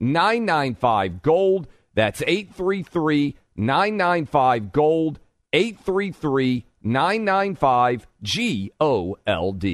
995 gold. That's 833-995 gold. 833-995 GOLD.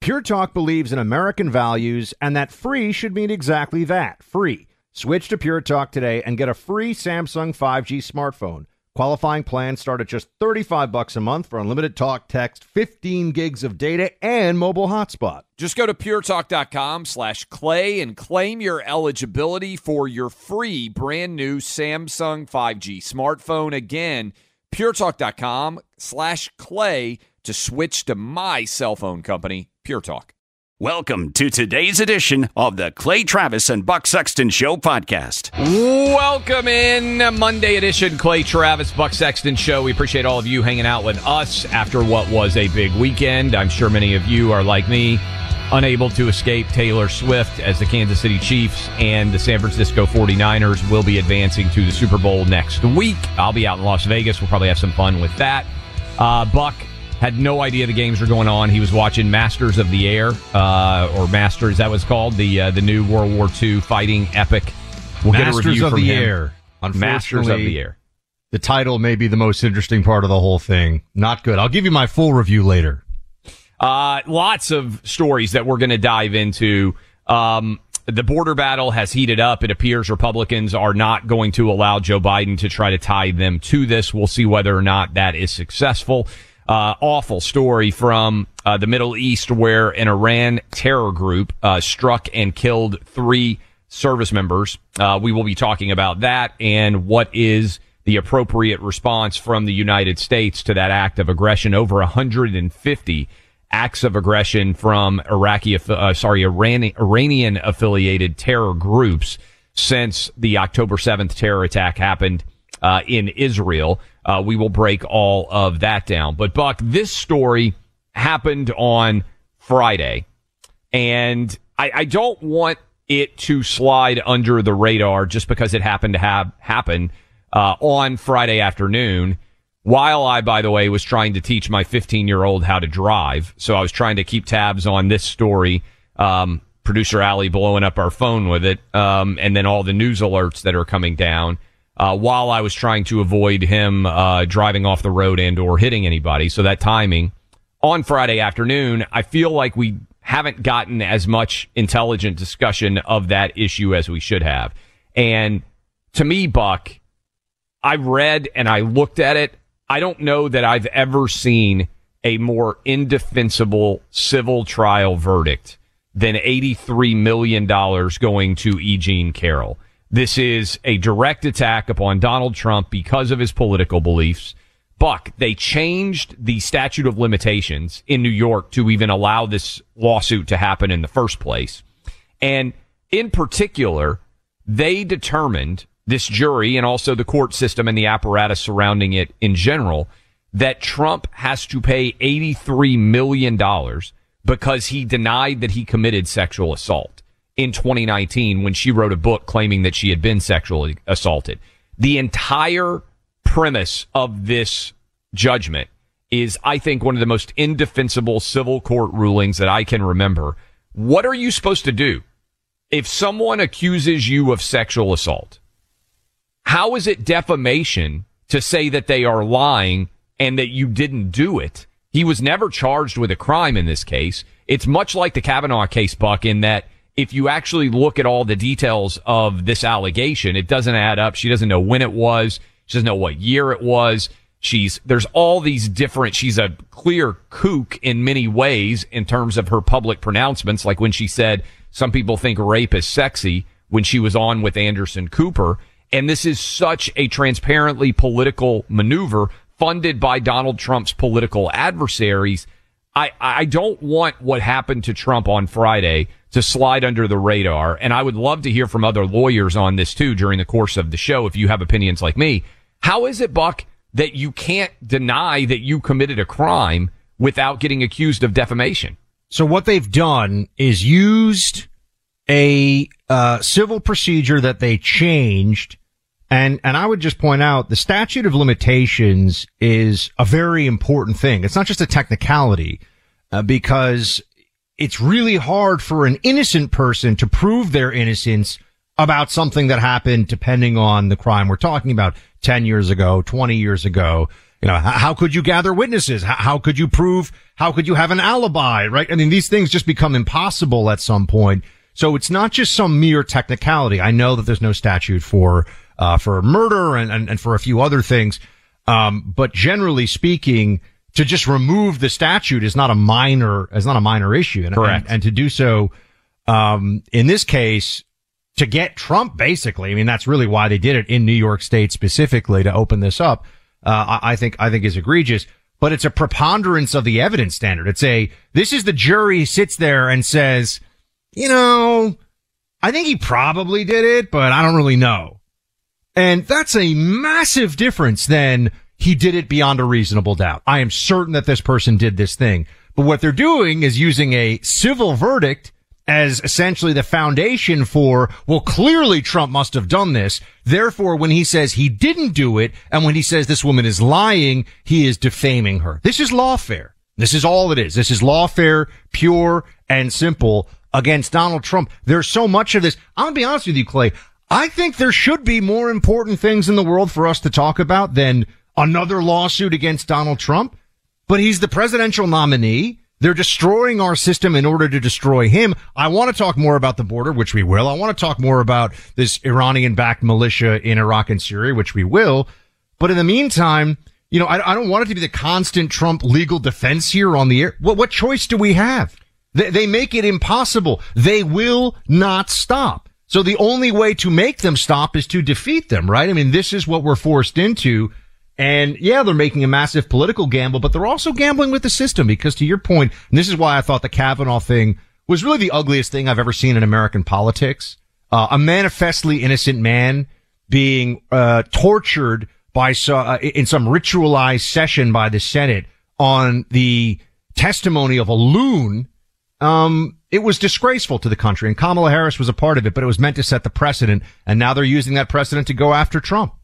Pure Talk believes in American values and that free should mean exactly that, free. Switch to Pure Talk today and get a free Samsung 5G smartphone. Qualifying plans start at just $35 a month for unlimited talk, text, 15 gigs of data, and mobile hotspot. Just go to puretalk.com/clay and claim your eligibility for your free brand new Samsung 5G smartphone. Again, puretalk.com/clay to switch to my cell phone company, Pure Talk. Welcome to today's edition of the Clay Travis and Buck Sexton Show podcast. Welcome in Monday edition, Clay Travis, Buck Sexton Show. We appreciate all of you hanging out with us after what was a big weekend. I'm sure many of you are like me, unable to escape Taylor Swift as the Kansas City Chiefs and the San Francisco 49ers will be advancing to the Super Bowl next week. I'll be out in Las Vegas. We'll probably have some fun with that. Buck had no idea the games were going on. He was watching Masters of the Air, or Masters, that was called, the new World War II fighting epic. We'll get a review from him. Masters of the Air. Masters of the Air. The title may be the most interesting part of the whole thing. Not good. I'll give you my full review later. Lots of stories that we're going to dive into. The border battle has heated up. It appears Republicans are not going to allow Joe Biden to try to tie them to this. We'll see whether or not that is successful. Awful story from the Middle East where an Iran terror group struck and killed 3 service members. We will be talking about that and what is the appropriate response from the United States to that act of aggression. Over 150 acts of aggression from Iranian affiliated terror groups since the October 7th terror attack happened in Israel. We will break all of that down. But, Buck, this story happened on Friday, and I don't want it to slide under the radar just because it happened to happen on Friday afternoon, while I, by the way, was trying to teach my 15-year-old how to drive. So I was trying to keep tabs on this story, producer Allie blowing up our phone with it, and then all the news alerts that are coming down. While I was trying to avoid him driving off the road and or hitting anybody. So that timing on Friday afternoon, I feel like we haven't gotten as much intelligent discussion of that issue as we should have. And to me, Buck, I read and I looked at it. I don't know that I've ever seen a more indefensible civil trial verdict than $83 million going to E. Jean Carroll. This is a direct attack upon Donald Trump because of his political beliefs. Buck, they changed the statute of limitations in New York to even allow this lawsuit to happen in the first place. And in particular, they determined, this jury and also the court system and the apparatus surrounding it in general, that Trump has to pay $83 million because he denied that he committed sexual assault in 2019 when she wrote a book claiming that she had been sexually assaulted. The entire premise of this judgment is, I think, one of the most indefensible civil court rulings that I can remember. What are you supposed to do if someone accuses you of sexual assault? How is it defamation to say that they are lying and that you didn't do it? He was never charged with a crime in this case. It's much like the Kavanaugh case, Buck, in that if you actually look at all the details of this allegation, it doesn't add up. She doesn't know when it was. She doesn't know what year it was. There's all these different, she's a clear kook in many ways in terms of her public pronouncements. Like when she said, some people think rape is sexy when she was on with Anderson Cooper. And this is such a transparently political maneuver funded by Donald Trump's political adversaries. I don't want what happened to Trump on Friday to slide under the radar. And I would love to hear from other lawyers on this too during the course of the show. If you have opinions like me, how is it, Buck, that you can't deny that you committed a crime without getting accused of defamation? So what they've done is used a civil procedure that they changed. And I would just point out the statute of limitations is a very important thing. It's not just a technicality, because it's really hard for an innocent person to prove their innocence about something that happened, depending on the crime we're talking about, 10 years ago, 20 years ago. You know, how could you gather witnesses? How could you prove? How could you have an alibi, right? I mean, these things just become impossible at some point. So it's not just some mere technicality. I know that there's no statute for murder and for a few other things. But generally speaking, to just remove the statute is not a minor issue. And, correct. And to do so, in this case, to get Trump, basically, I mean, that's really why they did it in New York State specifically to open this up. I think is egregious, but it's a preponderance of the evidence standard. This is the jury sits there and says, you know, I think he probably did it, but I don't really know. And that's a massive difference than he did it beyond a reasonable doubt. I am certain that this person did this thing. But what they're doing is using a civil verdict as essentially the foundation for, well, clearly Trump must have done this. Therefore, when he says he didn't do it, and when he says this woman is lying, he is defaming her. This is lawfare. This is all it is. This is lawfare, pure and simple, against Donald Trump. There's so much of this. I'm going to be honest with you, Clay. I think there should be more important things in the world for us to talk about than another lawsuit against Donald Trump. But he's the presidential nominee. They're destroying our system in order to destroy him. I want to talk more about the border, which we will. I want to talk more about this Iranian-backed militia in Iraq and Syria, which we will. But in the meantime, you know, I don't want it to be the constant Trump legal defense here on the air. What choice do we have? They make it impossible. They will not stop. So the only way to make them stop is to defeat them, right? I mean, this is what we're forced into. And yeah, they're making a massive political gamble, but they're also gambling with the system, because to your point, and this is why I thought the Kavanaugh thing was really the ugliest thing I've ever seen in American politics. A manifestly innocent man being tortured by in some ritualized session by the Senate on the testimony of a loon. It was disgraceful to the country, and Kamala Harris was a part of it, but it was meant to set the precedent, and now they're using that precedent to go after Trump.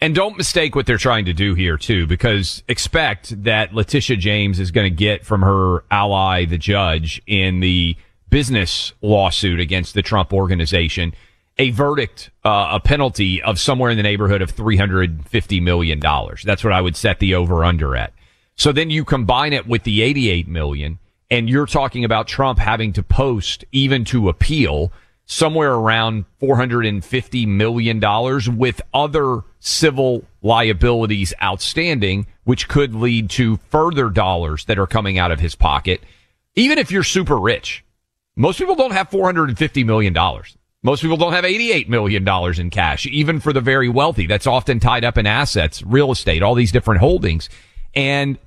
And don't mistake what they're trying to do here, too, because expect that Letitia James is going to get from her ally, the judge, in the business lawsuit against the Trump organization, a verdict, a penalty of somewhere in the neighborhood of $350 million. That's what I would set the over-under at. So then you combine it with the $88 million. And you're talking about Trump having to post, even to appeal, somewhere around $450 million with other civil liabilities outstanding, which could lead to further dollars that are coming out of his pocket. Even if you're super rich, most people don't have $450 million. Most people don't have $88 million in cash, even for the very wealthy. That's often tied up in assets, real estate, all these different holdings. And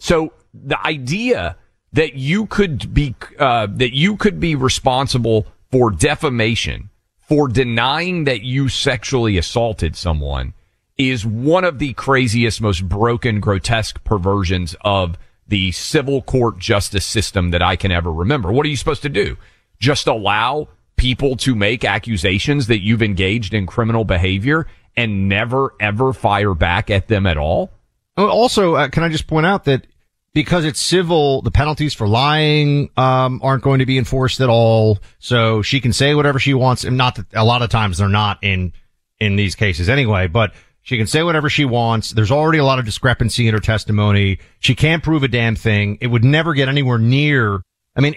so the idea that you could be responsible for defamation, for denying that you sexually assaulted someone, is one of the craziest, most broken, grotesque perversions of the civil court justice system that I can ever remember. What are you supposed to do? Just allow people to make accusations that you've engaged in criminal behavior and never, ever fire back at them at all? Also, can I just point out that because it's civil, the penalties for lying aren't going to be enforced at all. So she can say whatever she wants, and not that a lot of times they're not in these cases anyway, but she can say whatever she wants. There's already a lot of discrepancy in her testimony. She can't prove a damn thing. It would never get anywhere near I mean,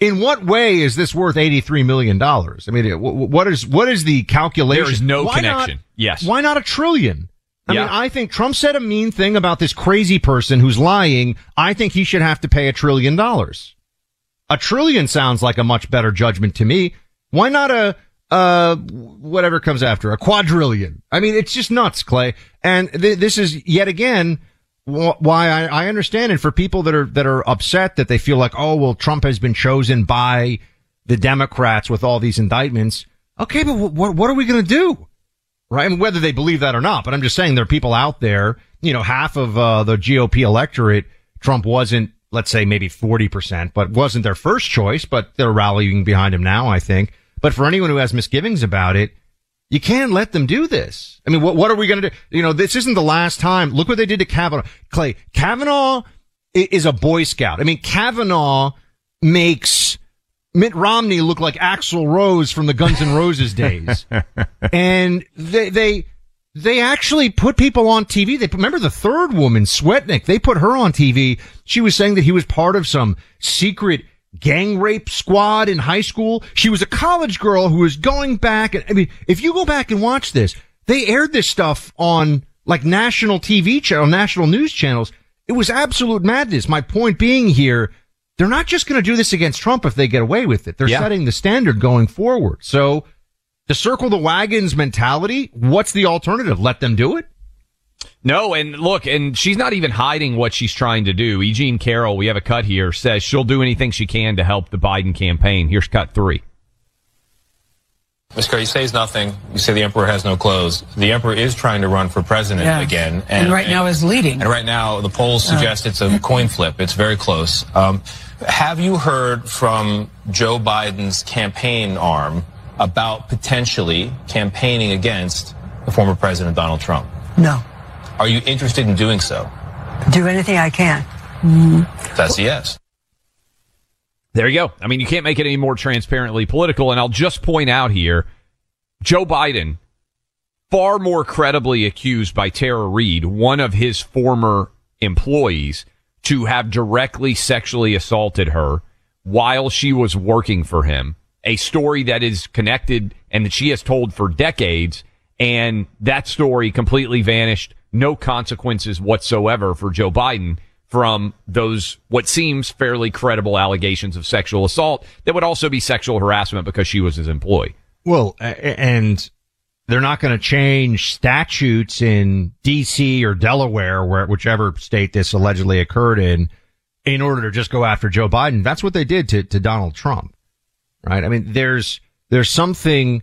in what way is this worth $83 million? I mean, what is the calculation? There is no connection. Yes. Why not $1 trillion? I mean, I think Trump said a mean thing about this crazy person who's lying. I think he should have to pay $1 trillion. $1 trillion sounds like a much better judgment to me. Why not whatever comes after, a quadrillion? I mean, it's just nuts, Clay. And this is yet again why I understand it for people that are upset that they feel like, oh, well, Trump has been chosen by the Democrats with all these indictments. Okay, but what are we going to do? Right? I mean, whether they believe that or not, but I'm just saying there are people out there, you know, half of the GOP electorate, Trump wasn't, let's say maybe 40%, but wasn't their first choice, but they're rallying behind him now, I think. But for anyone who has misgivings about it, you can't let them do this. I mean, what are we going to do? You know, this isn't the last time. Look what they did to Kavanaugh. Clay, Kavanaugh is a Boy Scout. I mean, Kavanaugh makes Mitt Romney look like Axl Rose from the Guns N' Roses days. And they actually put people on TV. They remember the third woman, Swetnick. They put her on TV. She was saying that he was part of some secret gang rape squad in high school. She was a college girl who was going back. I mean, if you go back and watch this, they aired this stuff on like national TV channel, national news channels. It was absolute madness. My point being here, they're not just going to do this against Trump if they get away with it. They're setting the standard going forward. So the circle the wagons mentality, what's the alternative? Let them do it? No, and look, and she's not even hiding what she's trying to do. E. Jean Carroll, we have a cut here, says she'll do anything she can to help the Biden campaign. Here's cut 3. Ms. Carroll, you say it's nothing. You say the emperor has no clothes. The emperor is trying to run for president again. And now is leading. And right now the polls suggest it's a coin flip. It's very close. Have you heard from Joe Biden's campaign arm about potentially campaigning against the former president, Donald Trump? No. Are you interested in doing so? Do anything I can. That's a yes. There you go. I mean, you can't make it any more transparently political. And I'll just point out here, Joe Biden, far more credibly accused by Tara Reid, one of his former employees, to have directly sexually assaulted her while she was working for him. A story that is connected and that she has told for decades. And that story completely vanished. No consequences whatsoever for Joe Biden from those what seems fairly credible allegations of sexual assault that would also be sexual harassment because she was his employee. Well, and they're not going to change statutes in D.C. or Delaware, whichever state this allegedly occurred in order to just go after Joe Biden. That's what they did to Donald Trump, right? I mean, there's something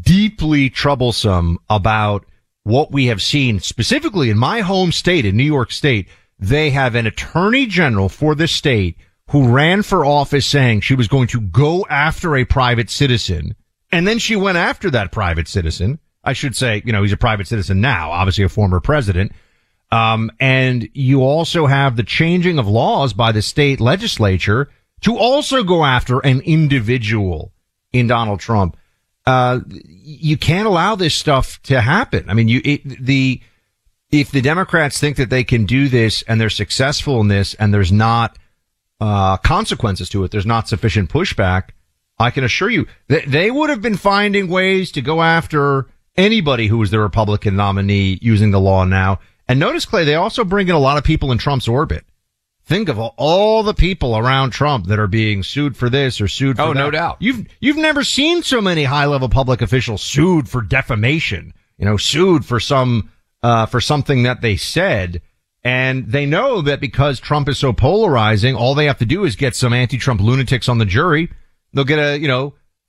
deeply troublesome about what we have seen specifically in my home state, in New York State. They have an attorney general for this state who ran for office saying she was going to go after a private citizen. And then she went after that private citizen. I should say, you know, he's a private citizen now, obviously a former president. And you also have the changing of laws by the state legislature to also go after an individual in Donald Trump. You can't allow this stuff to happen. I mean, if the Democrats think that they can do this and they're successful in this and there's not, consequences to it, there's not sufficient pushback, I can assure you that they would have been finding ways to go after anybody who was the Republican nominee using the law now. And notice, Clay, they also bring in a lot of people in Trump's orbit. Think of all the people around Trump that are being sued for this or sued for that. Oh, no doubt. You've never seen so many high-level public officials sued for defamation, you know, sued for something that they said. And they know that because Trump is so polarizing, all they have to do is get some anti-Trump lunatics on the jury. They'll get a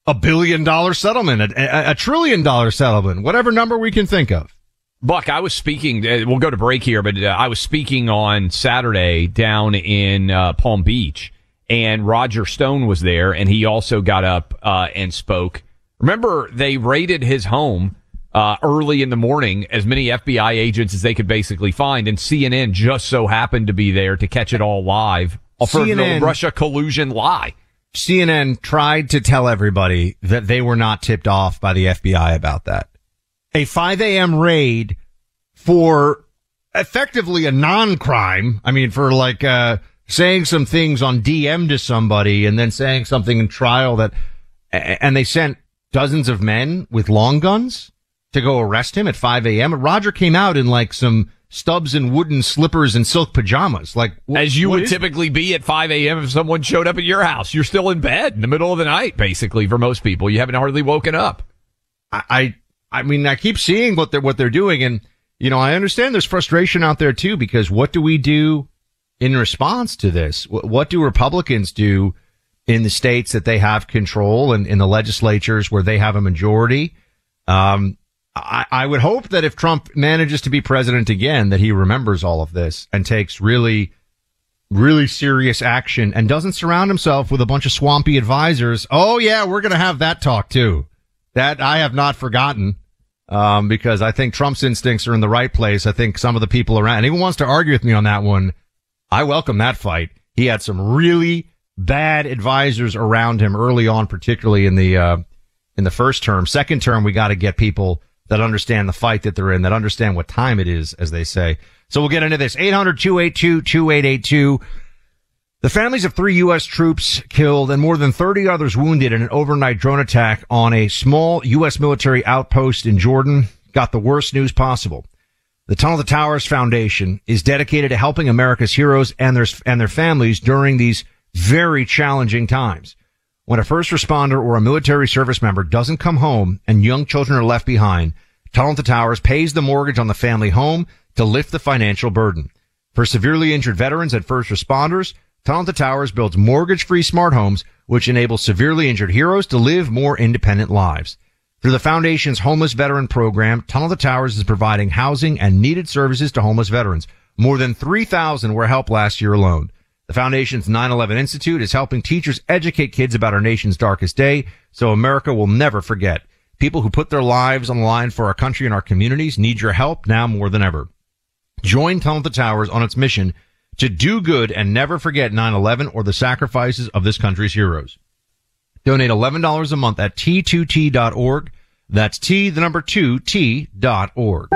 $1 billion settlement, a $1 trillion settlement, whatever number we can think of. Buck, I was speaking, we'll go to break here, but I was speaking on Saturday down in Palm Beach, and Roger Stone was there, and he also got up and spoke. Remember, they raided his home early in the morning, as many FBI agents as they could basically find, and CNN just so happened to be there to catch it all live for the Russia collusion lie. CNN tried to tell everybody that they were not tipped off by the FBI about that. A 5 a.m. raid for effectively a non-crime. I mean, for like saying some things on DM to somebody and then saying something in trial that, and they sent dozens of men with long guns to go arrest him at 5 a.m. Roger came out in like some stubs and wooden slippers and silk pajamas, like as you would typically be at 5 a.m. if someone showed up at your house. You're still in bed in the middle of the night, basically, for most people. You haven't hardly woken up. I mean, I keep seeing what they're doing, and you know, I understand there's frustration out there too, because what do we do in response to this? What do Republicans do in the states that they have control and in the legislatures where they have a majority? I would hope that if Trump manages to be president again, that he remembers all of this and takes really, really serious action and doesn't surround himself with a bunch of swampy advisors. Oh, yeah, we're going to have that talk, too. That I have not forgotten, because I think Trump's instincts are in the right place. I think some of the people around, anyone wants to argue with me on that one, I welcome that fight. He had some really bad advisors around him early on, particularly in the first term. Second term, we got to get people that understand the fight that they're in, that understand what time it is, as they say. So we'll get into this. 800-282-2882. The families of 3 U.S. troops killed and more than 30 others wounded in an overnight drone attack on a small U.S. military outpost in Jordan got the worst news possible. The Tunnel to Towers Foundation is dedicated to helping America's heroes and their families during these very challenging times. When a first responder or a military service member doesn't come home and young children are left behind, Tunnel to Towers pays the mortgage on the family home to lift the financial burden. For severely injured veterans and first responders, Tunnel to Towers builds mortgage-free smart homes, which enable severely injured heroes to live more independent lives. Through the foundation's homeless veteran program, Tunnel to Towers is providing housing and needed services to homeless veterans. More than 3,000 were helped last year alone. The foundation's 9/11 Institute is helping teachers educate kids about our nation's darkest day so America will never forget. People who put their lives on the line for our country and our communities need your help now more than ever. Join Tunnel to Towers on its mission to do good and never forget 9/11 or the sacrifices of this country's heroes. Donate $11 a month at T2T.org. That's T, the number 2, T.org.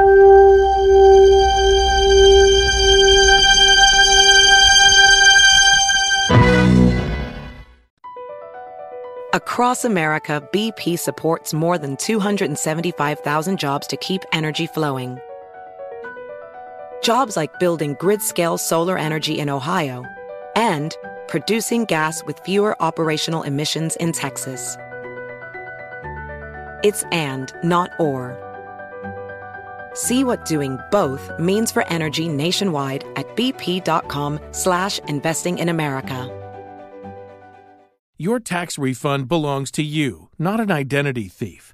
Across America, BP supports more than 275,000 jobs to keep energy flowing. Jobs like building grid-scale solar energy in Ohio and producing gas with fewer operational emissions in Texas. It's and, not or. See what doing both means for energy nationwide at bp.com/investing in America. Your tax refund belongs to you, not an identity thief.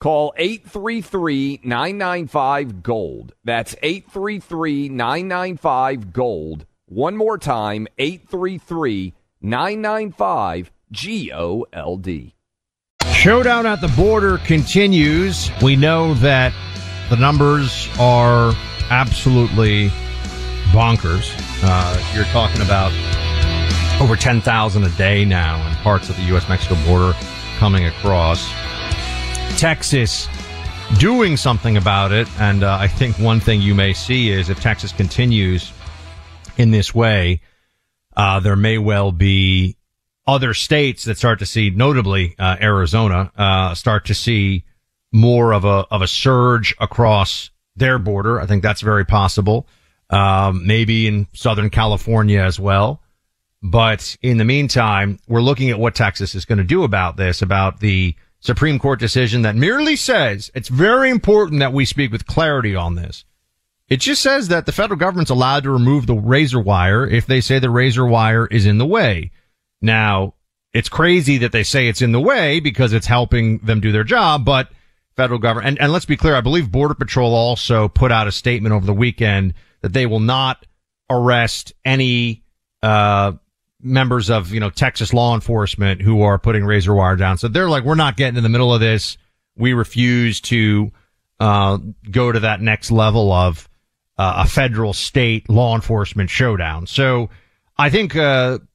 Call 833-995-GOLD. That's 833-995-GOLD. One more time, 833-995-GOLD. Showdown at the border continues. We know that the numbers are absolutely bonkers. You're talking about over 10,000 a day now in parts of the U.S.-Mexico border coming across. Texas doing something about it, and I think one thing you may see is if Texas continues in this way, there may well be other states that start to see, notably Arizona, start to see more of a surge across their border. I think that's very possible. Maybe in Southern California as well. But in the meantime, we're looking at what Texas is going to do about this, about the Supreme Court decision that merely says, it's very important that we speak with clarity on this. It just says that the federal government's allowed to remove the razor wire if they say the razor wire is in the way. Now, it's crazy that they say it's in the way because it's helping them do their job, but federal government, and let's be clear, I believe Border Patrol also put out a statement over the weekend that they will not arrest any members of, Texas law enforcement who are putting razor wire down. So they're like, we're not getting in the middle of this. We refuse to go to that next level of a federal state law enforcement showdown. So I think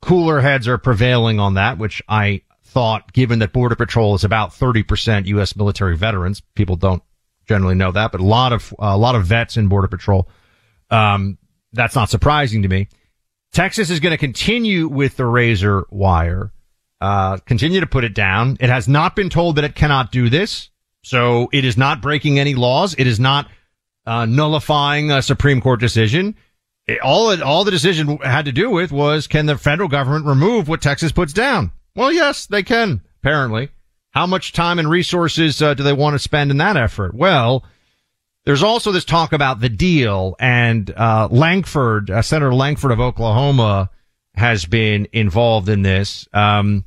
cooler heads are prevailing on that, which I thought, given that Border Patrol is about 30% U.S. military veterans. People don't generally know that, but a lot of vets in Border Patrol. That's not surprising to me. Texas is going to continue with the razor wire, continue to put it down. It has not been told that it cannot do this, so it is not breaking any laws. It is not nullifying a Supreme Court decision. All the decision had to do with was, can the federal government remove what Texas puts down? Well, yes, they can, apparently. How much time and resources do they want to spend in that effort? Well, there's also this talk about the deal, and Senator Lankford of Oklahoma has been involved in this on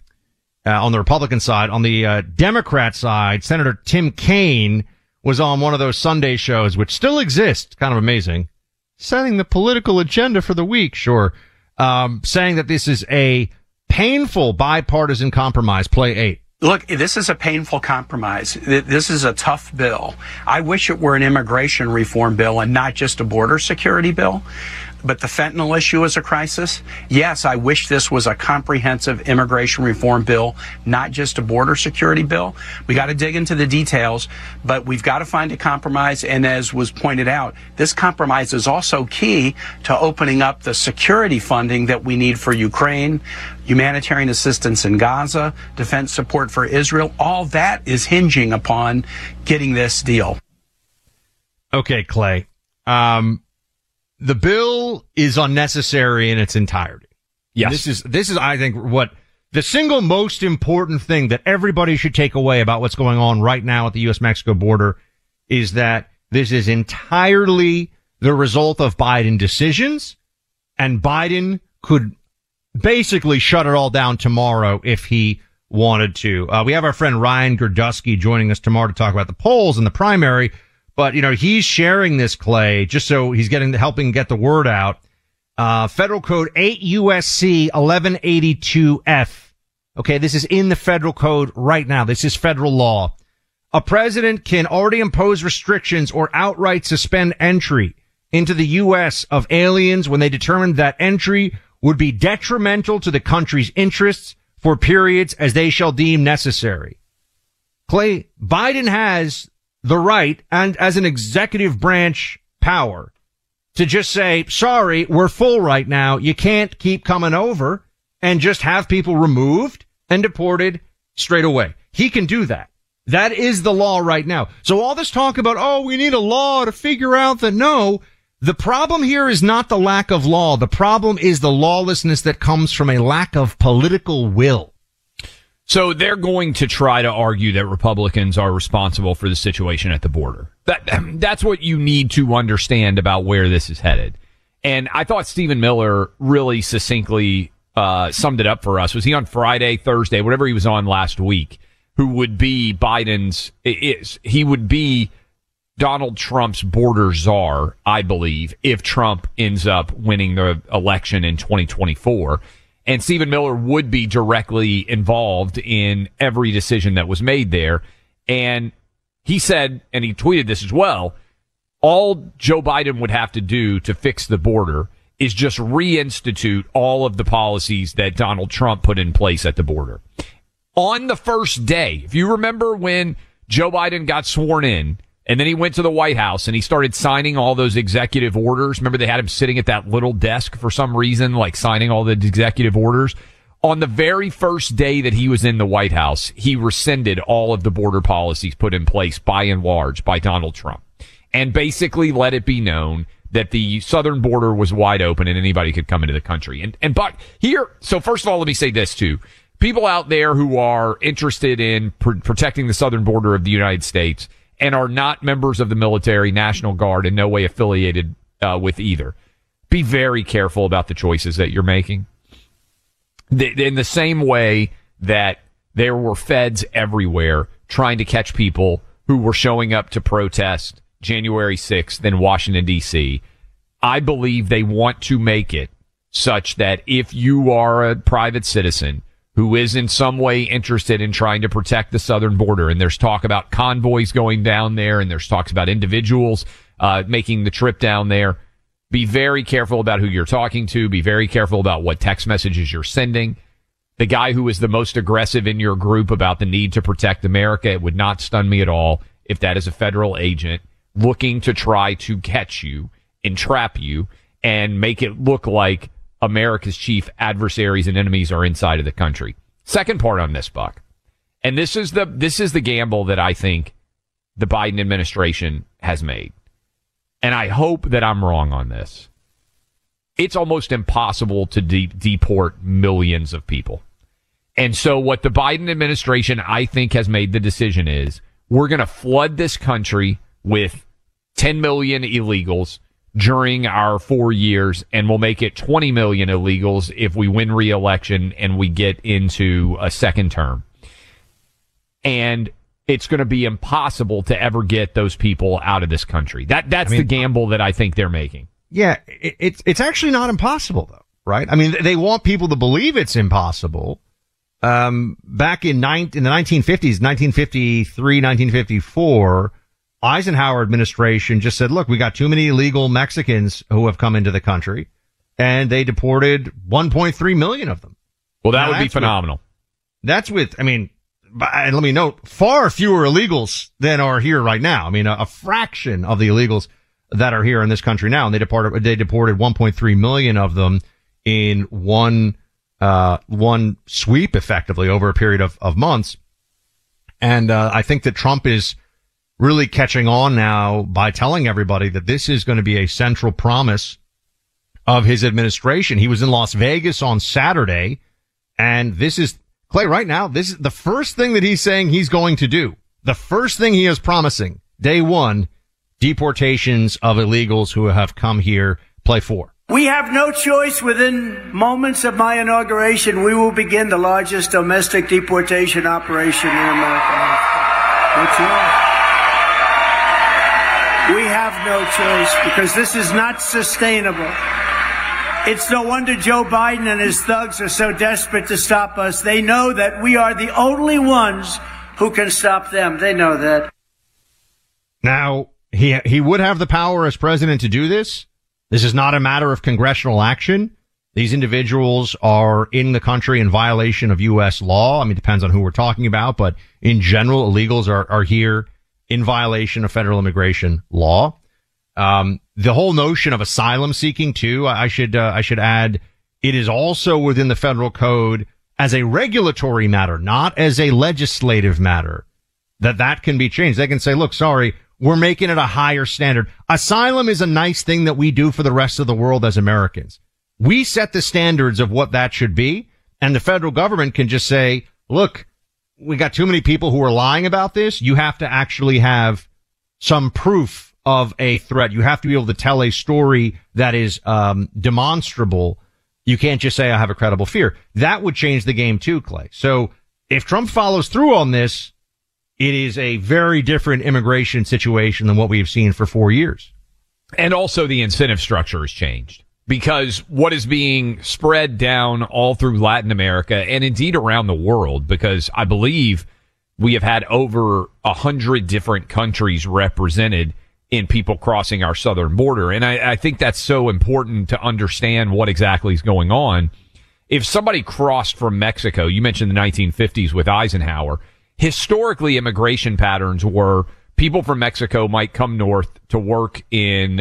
the Republican side. On the Democrat side, Senator Tim Kaine was on one of those Sunday shows, which still exists, kind of amazing, setting the political agenda for the week, sure, saying that this is a painful bipartisan compromise, play 8. Look, this is a painful compromise. This is a tough bill. I wish it were an immigration reform bill and not just a border security bill. But the fentanyl issue is a crisis. Yes, I wish this was a comprehensive immigration reform bill, not just a border security bill. We got to dig into the details, but we've got to find a compromise. And as was pointed out, this compromise is also key to opening up the security funding that we need for Ukraine, humanitarian assistance in Gaza, defense support for Israel. All that is hinging upon getting this deal. Okay, Clay. The bill is unnecessary in its entirety. Yes. This is, I think, what the single most important thing that everybody should take away about what's going on right now at the U.S.-Mexico border is that this is entirely the result of Biden decisions, and Biden could basically shut it all down tomorrow if he wanted to. We have our friend Ryan Gerdusky joining us tomorrow to talk about the polls and the primary. But, he's sharing this, Clay, just so he's helping get the word out. Federal Code 8 USC 1182F. Okay, this is in the federal code right now. This is federal law. A president can already impose restrictions or outright suspend entry into the U.S. of aliens when they determine that entry would be detrimental to the country's interests for periods as they shall deem necessary. Clay, Biden has the right, and as an executive branch power, to just say, sorry, we're full right now. You can't keep coming over, and just have people removed and deported straight away. He can do that. That is the law right now. So all this talk about, we need a law to figure out that, no, the problem here is not the lack of law. The problem is the lawlessness that comes from a lack of political will. So they're going to try to argue that Republicans are responsible for the situation at the border. That's what you need to understand about where this is headed. And I thought Stephen Miller really succinctly summed it up for us. Was he on Friday, Thursday, whatever he was on last week, who would be Biden's, he would be Donald Trump's border czar, I believe, if Trump ends up winning the election in 2024. And Stephen Miller would be directly involved in every decision that was made there. And he said, and he tweeted this as well, all Joe Biden would have to do to fix the border is just reinstitute all of the policies that Donald Trump put in place at the border. On the first day, if you remember when Joe Biden got sworn in, and then he went to the White House and he started signing all those executive orders. Remember, they had him sitting at that little desk for some reason, like signing all the executive orders. On the very first day that he was in the White House, he rescinded all of the border policies put in place by and large by Donald Trump and basically let it be known that the southern border was wide open and anybody could come into the country. And Buck, here, so first of all, let me say this too. People out there who are interested in protecting the southern border of the United States and are not members of the military, National Guard, in no way affiliated with either, be very careful about the choices that you're making. In the same way that there were feds everywhere trying to catch people who were showing up to protest January 6th in Washington, D.C., I believe they want to make it such that if you are a private citizen who is in some way interested in trying to protect the southern border, and there's talk about convoys going down there, and there's talks about individuals making the trip down there, be very careful about who you're talking to. Be very careful about what text messages you're sending. The guy who is the most aggressive in your group about the need to protect America, it would not stun me at all if that is a federal agent looking to try to catch you, entrap you, and make it look like America's chief adversaries and enemies are inside of the country. Second part on this, Buck, and this is the gamble that I think the Biden administration has made, and I hope that I'm wrong on this. It's almost impossible to deport millions of people, and so what the Biden administration, I think, has made the decision is we're going to flood this country with 10 million illegals during our 4 years, and we'll make it 20 million illegals if we win re-election and we get into a second term. And it's going to be impossible to ever get those people out of this country. That's the gamble that I think they're making. Yeah, it's actually not impossible, though, right? I mean, they want people to believe it's impossible. Back in the 1950s, 1953, 1954, Eisenhower administration just said, look, we got too many illegal Mexicans who have come into the country, and they deported 1.3 million of them. Well, that would be phenomenal. And let me note, far fewer illegals than are here right now. I mean, a fraction of the illegals that are here in this country now, and they deported 1.3 million of them in one sweep, effectively, over a period of months. And I think that Trump is really catching on now by telling everybody that this is going to be a central promise of his administration. He was in Las Vegas on Saturday, and this is, Clay, right now, this is the first thing that he's saying he's going to do. The first thing he is promising, day one, deportations of illegals who have come here, play four. We have no choice. Within moments of my inauguration, we will begin the largest domestic deportation operation in America. No choice. We have no choice, because this is not sustainable. It's no wonder Joe Biden and his thugs are so desperate to stop us. They know that we are the only ones who can stop them. They know that. Now, he would have the power as president to do this. This is not a matter of congressional action. These individuals are in the country in violation of U.S. law. I mean, it depends on who we're talking about, but in general, illegals are here in violation of federal immigration law. The whole notion of asylum seeking, too, I should add, it is also within the federal code as a regulatory matter, not as a legislative matter, that can be changed. They can say, look, sorry, we're making it a higher standard. Asylum is a nice thing that we do for the rest of the world as Americans. We set the standards of what that should be, and the federal government can just say, look, we got too many people who are lying about this. You have to actually have some proof of a threat. You have to be able to tell a story that is demonstrable. You can't just say I have a credible fear. That would change the game too, Clay. So if Trump follows through on this, it is a very different immigration situation than what we have seen for 4 years. And also the incentive structure has changed, because what is being spread down all through Latin America and indeed around the world, because I believe we have had over 100 different countries represented in people crossing our southern border. And I think that's so important to understand what exactly is going on. If somebody crossed from Mexico, you mentioned the 1950s with Eisenhower, historically immigration patterns were people from Mexico might come north to work in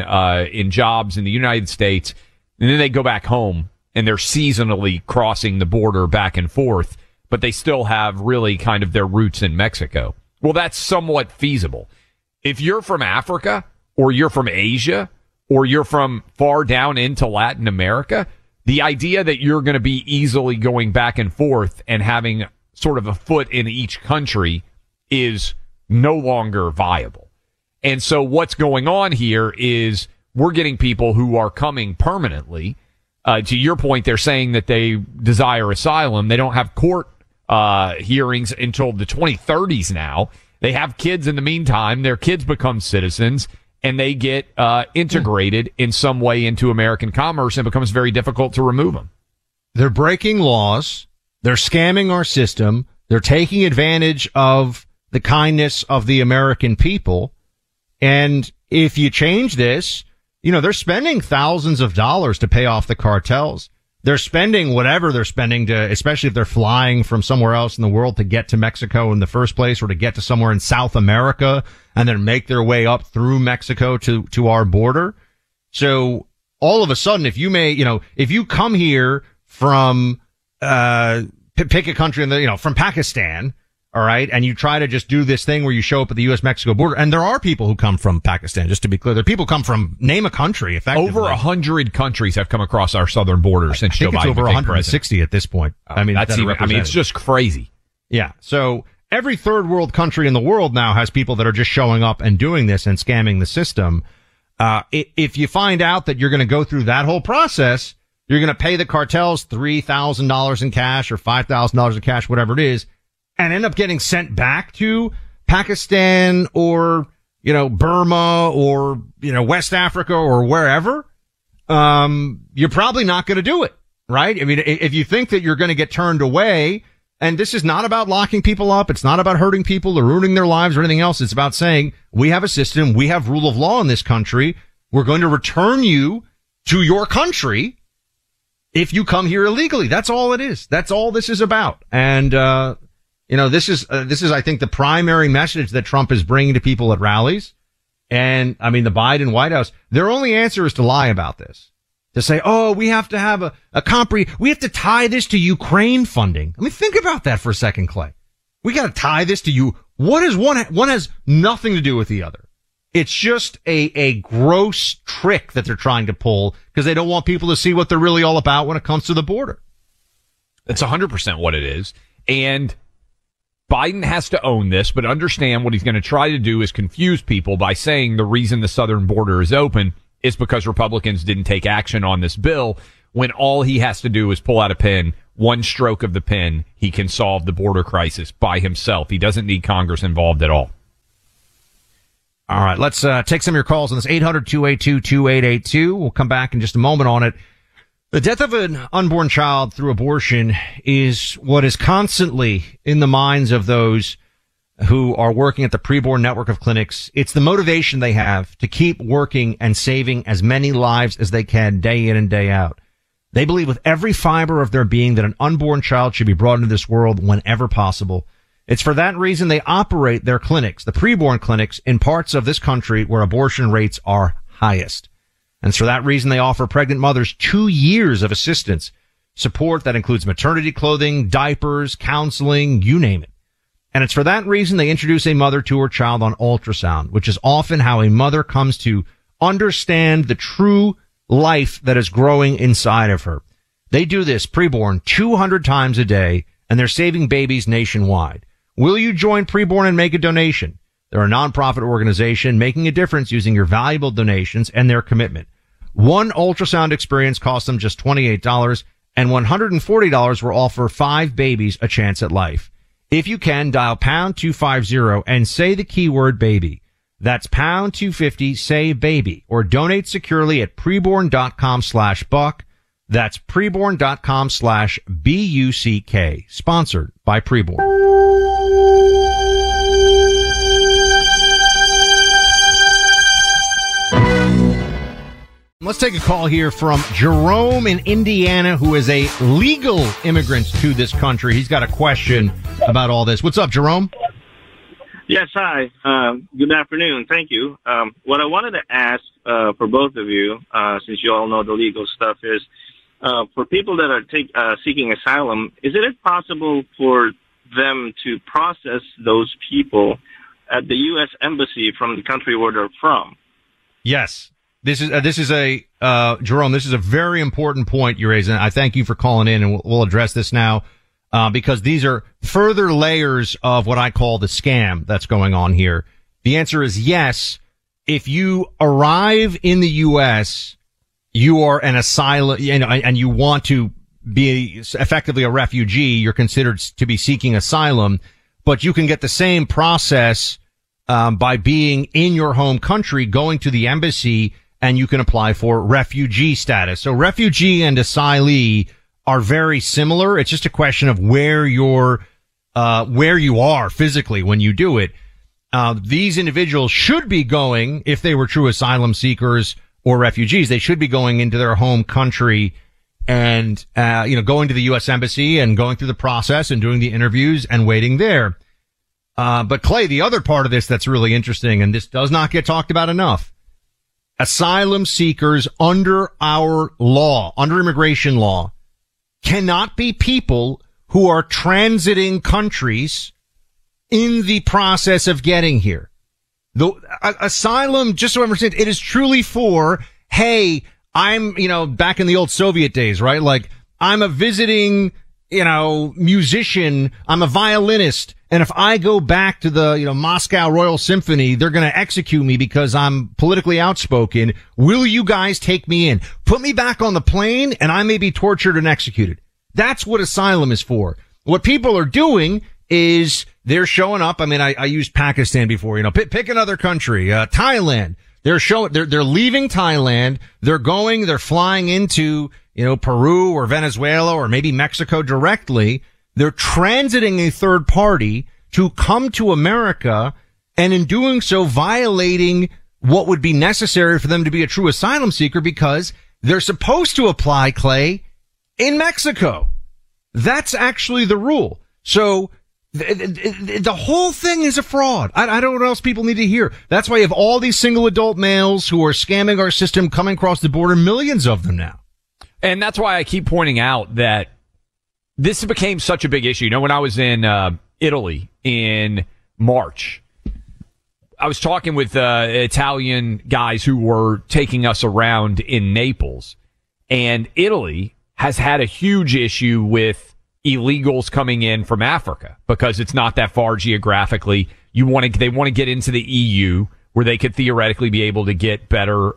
jobs in the United States, and then they go back home and they're seasonally crossing the border back and forth, but they still have really kind of their roots in Mexico. Well, that's somewhat feasible. If you're from Africa, or you're from Asia, or you're from far down into Latin America, the idea that you're going to be easily going back and forth and having sort of a foot in each country is no longer viable. And so what's going on here is we're getting people who are coming permanently. To your point, they're saying that they desire asylum. They don't have court hearings until the 2030s now. They have kids in the meantime. Their kids become citizens, and they get integrated in some way into American commerce, and it becomes very difficult to remove them. They're breaking laws. They're scamming our system. They're taking advantage of the kindness of the American people. And if you change this, you know, they're spending thousands of dollars to pay off the cartels. They're spending whatever they're spending to, especially if they're flying from somewhere else in the world to get to Mexico in the first place, or to get to somewhere in South America and then make their way up through Mexico to our border. So all of a sudden, if you come here from, pick a country in the, from Pakistan, all right, and you try to just do this thing where you show up at the U.S.-Mexico border, and there are people who come from Pakistan, just to be clear. There are people who come from, name a country, effectively. Over 100 countries have come across our southern border since Joe Biden became president. Over 160 at this point. It's just crazy. Yeah, so every third world country in the world now has people that are just showing up and doing this and scamming the system. If you find out that you're going to go through that whole process, you're going to pay the cartels $3,000 in cash or $5,000 in cash, whatever it is, and end up getting sent back to Pakistan or, Burma or, West Africa or wherever, you're probably not going to do it, right? I mean, if you think that you're going to get turned away, and this is not about locking people up, it's not about hurting people or ruining their lives or anything else, it's about saying, we have a system, we have rule of law in this country, we're going to return you to your country if you come here illegally. That's all it is. That's all this is about. And, this is, I think, the primary message that Trump is bringing to people at rallies. And, I mean, the Biden White House, their only answer is to lie about this. To say, we have to have we have to tie this to Ukraine funding. I mean, think about that for a second, Clay. We got to tie this to you. What is one has nothing to do with the other. It's just a gross trick that they're trying to pull because they don't want people to see what they're really all about when it comes to the border. That's 100% what it is. And Biden has to own this, but understand what he's going to try to do is confuse people by saying the reason the southern border is open is because Republicans didn't take action on this bill, when all he has to do is pull out a pen. One stroke of the pen, he can solve the border crisis by himself. He doesn't need Congress involved at all. All right, let's take some of your calls on this. 800-282-2882. We'll come back in just a moment on it. The death of an unborn child through abortion is what is constantly in the minds of those who are working at the Preborn network of clinics. It's the motivation they have to keep working and saving as many lives as they can day in and day out. They believe with every fiber of their being that an unborn child should be brought into this world whenever possible. It's for that reason they operate their clinics, the Preborn clinics, in parts of this country where abortion rates are highest. And it's for that reason they offer pregnant mothers 2 years of assistance, support that includes maternity clothing, diapers, counseling, you name it. And it's for that reason they introduce a mother to her child on ultrasound, which is often how a mother comes to understand the true life that is growing inside of her. They do this, Preborn, 200 times a day, and they're saving babies nationwide. Will you join Preborn and make a donation? They're a nonprofit organization making a difference using your valuable donations and their commitment. One ultrasound experience costs them just $28, and $140 will offer 5 babies a chance at life. If you can, dial pound 250 and say the keyword baby. That's pound 250, say baby, or donate securely at preborn.com/buck. That's preborn.com/BUCK. Sponsored by Preborn. Let's take a call here from Jerome in Indiana, who is a legal immigrant to this country. He's got a question about all this. What's up, Jerome? Yes, hi. Good afternoon. Thank you. What I wanted to ask for both of you, since you all know the legal stuff, is for people that are seeking asylum, is it possible for them to process those people at the U.S. Embassy from the country where they're from? Yes. Jerome, this is a very important point you're raising. I thank you for calling in, and we'll address this now. Because these are further layers of what I call the scam that's going on here. The answer is yes. If you arrive in the U.S., you are an asylum, and you want to be effectively a refugee. You're considered to be seeking asylum, but you can get the same process by being in your home country, going to the embassy, and you can apply for refugee status. So refugee and asylee are very similar. It's just a question of where you are physically when you do it. These individuals should be going, if they were true asylum seekers or refugees, they should be going into their home country and, going to the U.S. Embassy and going through the process and doing the interviews and waiting there. But Clay, the other part of this that's really interesting, and this does not get talked about enough, asylum seekers under our law, under immigration law, cannot be people who are transiting countries in the process of getting here. The asylum, just so I understand, it is truly for, hey, I'm, back in the old Soviet days, right? Like, I'm a visiting, musician, I'm a violinist, and if I go back to the, Moscow Royal Symphony, they're going to execute me because I'm politically outspoken. Will you guys take me in? Put me back on the plane and I may be tortured and executed. That's what asylum is for. What people are doing is they're showing up. I mean, I used Pakistan before, pick another country, Thailand. They're leaving Thailand. They're flying into, Peru or Venezuela or maybe Mexico directly. They're transiting a third party to come to America, and in doing so violating what would be necessary for them to be a true asylum seeker, because they're supposed to apply, Clay, in Mexico. That's actually the rule. So the whole thing is a fraud. I don't know what else people need to hear. That's why you have all these single adult males who are scamming our system, coming across the border, millions of them now. And that's why I keep pointing out that this became such a big issue. When I was in Italy in March, I was talking with Italian guys who were taking us around in Naples, and Italy has had a huge issue with illegals coming in from Africa because it's not that far geographically. They want to get into the EU, where they could theoretically be able to get better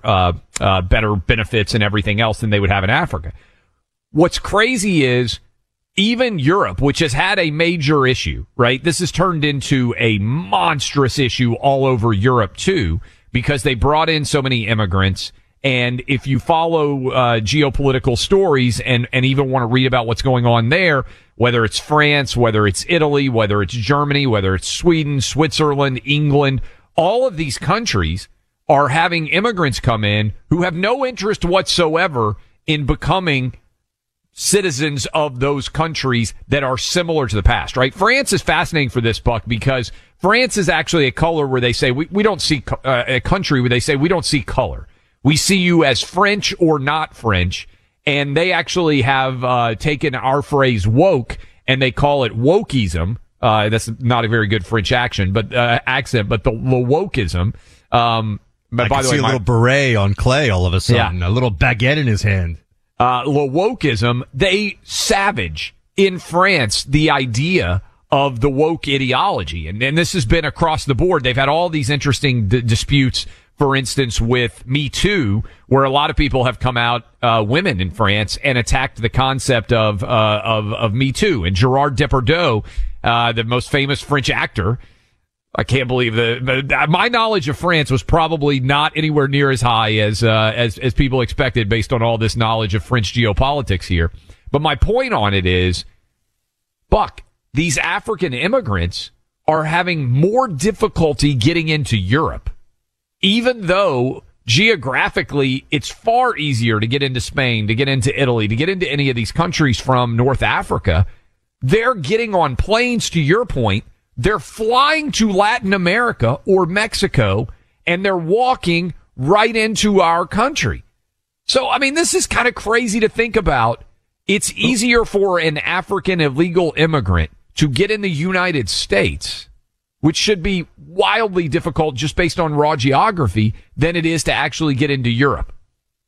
benefits and everything else than they would have in Africa. What's crazy is, even Europe, which has had a major issue, right? This has turned into a monstrous issue all over Europe, too, because they brought in so many immigrants. And if you follow geopolitical stories and even want to read about what's going on there, whether it's France, whether it's Italy, whether it's Germany, whether it's Sweden, Switzerland, England, all of these countries are having immigrants come in who have no interest whatsoever in becoming citizens of those countries that are similar to the past, right? France is fascinating for this, Buck, because France is actually a color where they say we don't see a country where they say we don't see color. We see you as French or not French. And they actually have taken our phrase woke, and they call it wokeism. That's not a very good French accent, but the wokeism. But by the way, I see a little beret on Clay all of a sudden, yeah. A little baguette in his hand. Wokeism, they savage in France the idea of the woke ideology. And this has been across the board. They've had all these interesting disputes for instance, with Me Too, where a lot of people have come out, women in France, and attacked the concept of Me Too. And Gerard Depardieu, the most famous French actor, I can't believe the my knowledge of France was probably not anywhere near as high as people expected based on all this knowledge of French geopolitics here. But my point on it is, Buck, these African immigrants are having more difficulty getting into Europe, even though geographically it's far easier to get into Spain, to get into Italy, to get into any of these countries from North Africa. They're getting on planes, to your point. They're flying to Latin America or Mexico, and they're walking right into our country. So, I mean, this is kind of crazy to think about. It's easier for an African illegal immigrant to get in the United States, which should be wildly difficult just based on raw geography, than it is to actually get into Europe.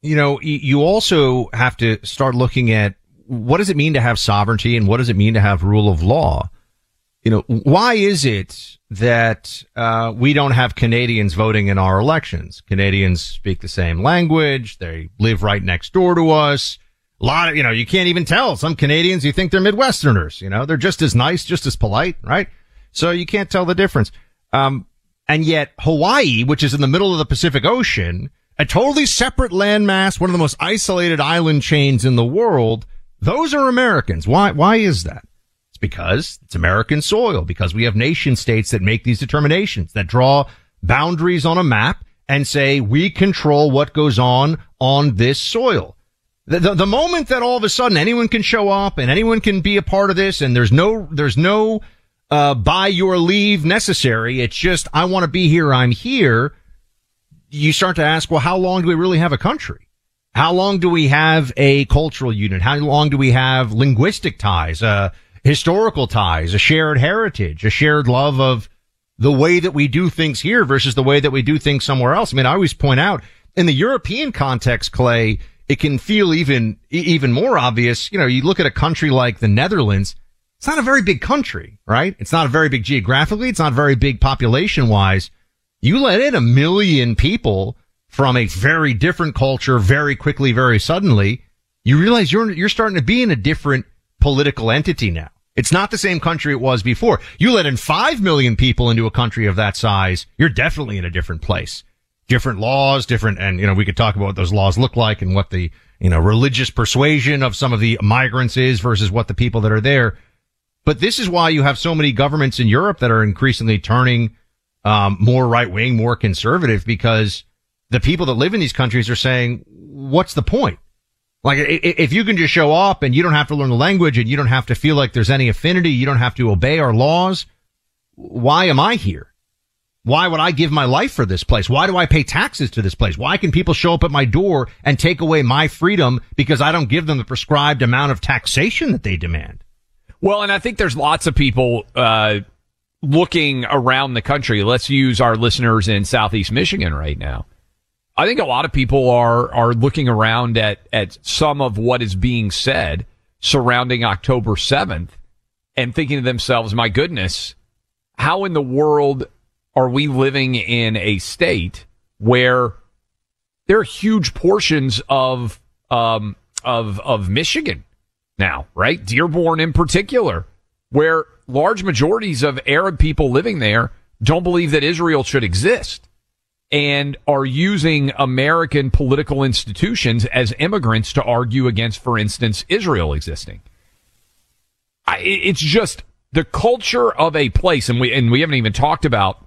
You know, you also have to start looking at what does it mean to have sovereignty and what does it mean to have rule of law? You know, why is it that we don't have Canadians voting in our elections? Canadians speak the same language. They live right next door to us. A lot of, you know, you can't even tell. Some Canadians, you think they're Midwesterners. You know, they're just as nice, just as polite, right? So you can't tell the difference. And yet Hawaii, which is in the middle of the Pacific Ocean, a totally separate landmass, one of the most isolated island chains in the world, those are Americans. Why is that? Because it's American soil, because we have nation states that make these determinations, that draw boundaries on a map and say, we control what goes on this soil. The moment that all of a sudden anyone can show up and anyone can be a part of this, and there's no by your leave necessary, it's just, I want to be here, I'm here, you start to ask, well, how long do we really have a country? How long do we have a cultural unit? How long do we have linguistic ties, historical ties, a shared heritage, a shared love of the way that we do things here versus the way that we do things somewhere else? I mean, I always point out in the European context, Clay, it can feel even more obvious. You know, you look at a country like the Netherlands, it's not a very big country, right? It's not very big geographically. It's not very big population wise. You let in 1 million people from a very different culture very quickly, very suddenly, you realize you're starting to be in a different political entity now. It's not the same country it was before. You let in 5 million people into a country of that size, you're definitely in a different place. Different laws, different, and, you know, we could talk about what those laws look like and what the, you know, religious persuasion of some of the migrants is versus what the people that are there. But this is why you have so many governments in Europe that are increasingly turning more right-wing, more conservative, because the people that live in these countries are saying, what's the point? Like, if you can just show up and you don't have to learn the language and you don't have to feel like there's any affinity, you don't have to obey our laws, why am I here? Why would I give my life for this place? Why do I pay taxes to this place? Why can people show up at my door and take away my freedom because I don't give them the prescribed amount of taxation that they demand? Well, and I think there's lots of people looking around the country. Let's use our listeners in Southeast Michigan right now. I think a lot of people are looking around at some of what is being said surrounding October 7th and thinking to themselves, my goodness, how in the world are we living in a state where there are huge portions of Michigan now, right? Dearborn in particular, where large majorities of Arab people living there don't believe that Israel should exist, and are using American political institutions as immigrants to argue against, for instance, Israel existing. It's just the culture of a place, and we haven't even talked about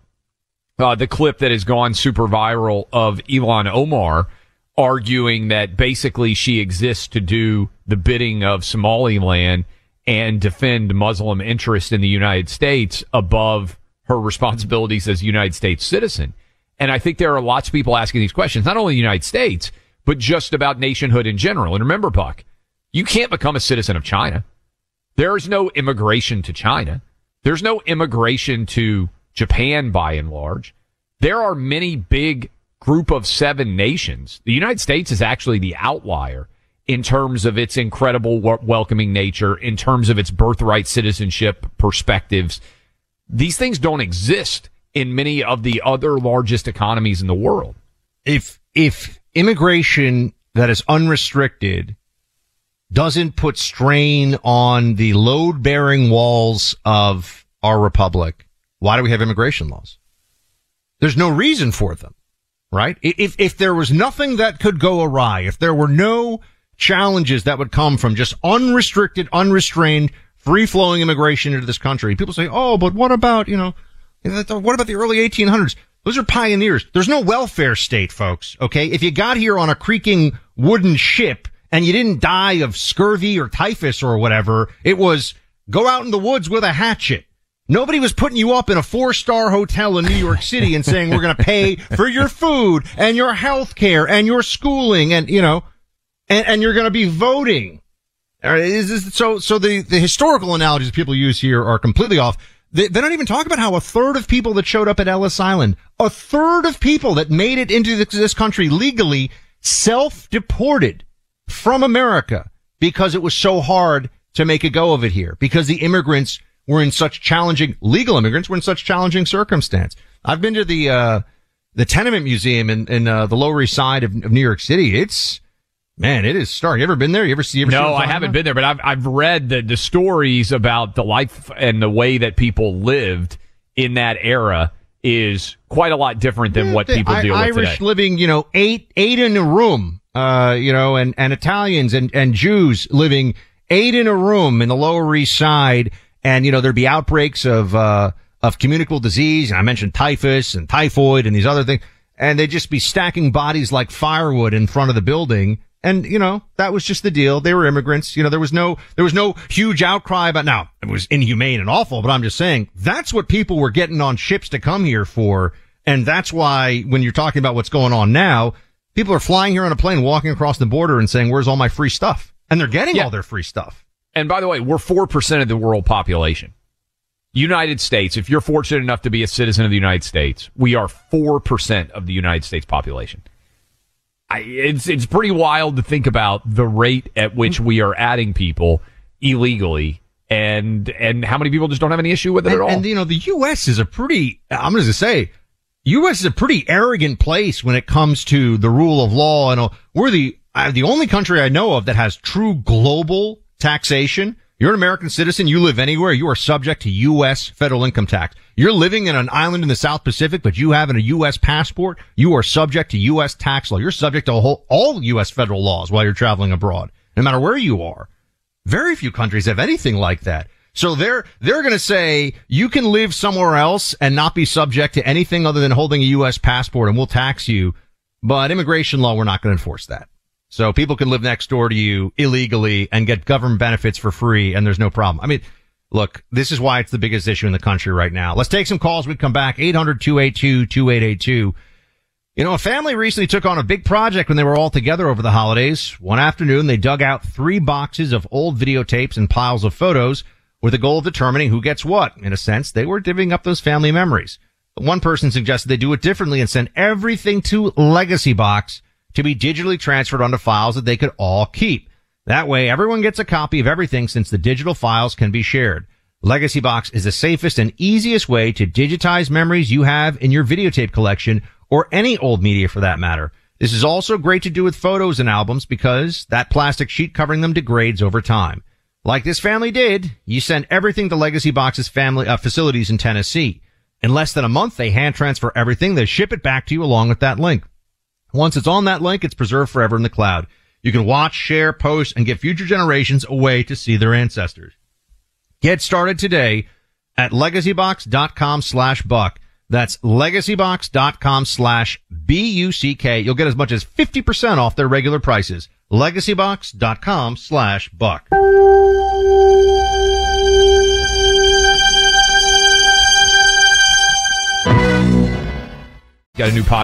the clip that has gone super viral of Ilhan Omar arguing that basically she exists to do the bidding of Somaliland and defend Muslim interests in the United States above her responsibilities as a United States citizen. And I think there are lots of people asking these questions, not only in the United States, but just about nationhood in general. And remember, Buck, you can't become a citizen of China. There is no immigration to China. There's no immigration to Japan, by and large. There are many big group of 7 nations. The United States is actually the outlier in terms of its incredible welcoming nature, in terms of its birthright citizenship perspectives. These things don't exist in many of the other largest economies in the world. if immigration that is unrestricted doesn't put strain on the load-bearing walls of our republic, why do we have immigration laws? There's no reason for them, right? If there was nothing that could go awry, if there were no challenges that would come from just unrestricted, unrestrained, free-flowing immigration into this country, people say, oh, but what about, you know, what about the early 1800s? Those are pioneers. There's no welfare state, folks, okay? If you got here on a creaking wooden ship and you didn't die of scurvy or typhus or whatever, it was go out in the woods with a hatchet. Nobody was putting you up in a 4-star hotel in New York City and saying, we're going to pay for your food and your health care and your schooling and, you know, and you're going to be voting. So the historical analogies people use here are completely off. They don't even talk about how a third of people that showed up at Ellis Island, a third of people that made it into this country legally, self-deported from America because it was so hard to make a go of it here, because the immigrants were in such challenging, legal immigrants were in such challenging circumstance. I've been to the Tenement Museum in the Lower East Side of New York City. Man, it is stark. You ever been there? No, I haven't been there, but I've read the stories about the life and the way that people lived in that era is quite a lot different than what people deal with today. Irish living, you know, eight in a room, you know, and Italians and Jews living eight in a room in the Lower East Side, and you know there'd be outbreaks of communicable disease, and I mentioned typhus and typhoid and these other things, and they'd just be stacking bodies like firewood in front of the building. And, you know, that was just the deal. They were immigrants. You know, there was no huge outcry about, now, it was inhumane and awful, but I'm just saying that's what people were getting on ships to come here for. And that's why when you're talking about what's going on now, people are flying here on a plane, walking across the border and saying, where's all my free stuff? And they're getting all their free stuff. And by the way, we're 4% of the world population. United States, if you're fortunate enough to be a citizen of the United States, we are 4% of the United States population. It's pretty wild to think about the rate at which we are adding people illegally, and how many people just don't have any issue with it at all. And you know, the U.S. is a pretty, I'm going to say, U.S. is a pretty arrogant place when it comes to the rule of law, and we're the only country I know of that has true global taxation. You're an American citizen. You live anywhere. You are subject to U.S. federal income tax. You're living in an island in the South Pacific, but you have a U.S. passport. You are subject to U.S. tax law. You're subject to all U.S. federal laws while you're traveling abroad, no matter where you are. Very few countries have anything like that. So they're going to say you can live somewhere else and not be subject to anything other than holding a U.S. passport, and we'll tax you. But immigration law, we're not going to enforce that. So people can live next door to you illegally and get government benefits for free, and there's no problem. I mean, look, this is why it's the biggest issue in the country right now. Let's take some calls. We come back, 800-282-2882. You know, a family recently took on a big project when they were all together over the holidays. One afternoon, they dug out 3 boxes of old videotapes and piles of photos with the goal of determining who gets what. In a sense, they were divvying up those family memories. But one person suggested they do it differently and send everything to Legacy Box to be digitally transferred onto files that they could all keep. That way, everyone gets a copy of everything since the digital files can be shared. Legacy Box is the safest and easiest way to digitize memories you have in your videotape collection, or any old media for that matter. This is also great to do with photos and albums because that plastic sheet covering them degrades over time. Like this family did, you send everything to Legacy Box's family facilities in Tennessee. In less than a month, they hand transfer everything. They ship it back to you along with that link. Once it's on that link, it's preserved forever in the cloud. You can watch, share, post, and give future generations a way to see their ancestors. Get started today at legacybox.com/buck. That's legacybox.com/BUCK. You'll get as much as 50% off their regular prices. Legacybox.com/buck. Got a new podcast.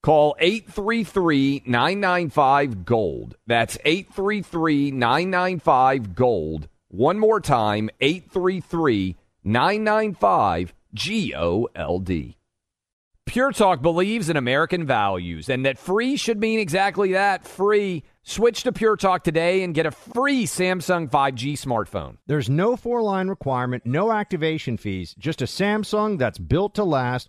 Call 833-995-GOLD. That's 833-995-GOLD. One more time, 833-995-GOLD. Pure Talk believes in American values and that free should mean exactly that, free. Switch to Pure Talk today and get a free Samsung 5G smartphone. There's no four-line requirement, no activation fees, just a Samsung that's built to last,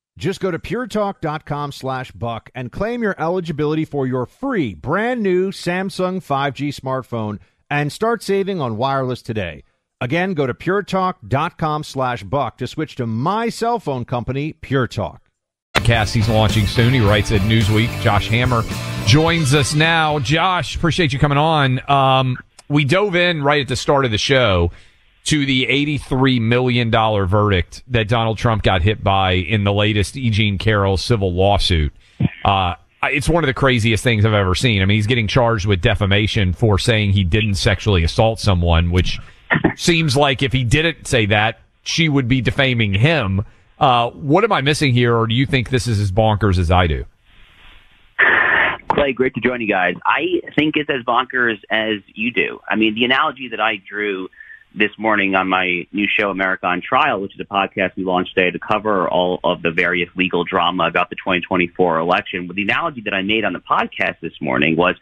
Just go to puretalk.com/buck and claim your eligibility for your free brand new Samsung 5G smartphone and start saving on wireless today. Again, go to puretalk.com/buck to switch to my cell phone company, Pure Talk. Podcast he's launching soon. He writes at Newsweek. Josh Hammer joins us now. Josh, appreciate you coming on. We dove in right at the start of the show to the $83 million verdict that Donald Trump got hit by in the latest E. Jean Carroll civil lawsuit. It's one of the craziest things I've ever seen. I mean, he's getting charged with defamation for saying he didn't sexually assault someone, which seems like if he didn't say that, she would be defaming him. What am I missing here, or do you think this is as bonkers as I do? Clay, great to join you guys. I think it's as bonkers as you do. I mean, the analogy that I drew this morning on my new show, America on Trial, which is a podcast we launched today to cover all of the various legal drama about the 2024 election. The analogy that I made on the podcast this morning was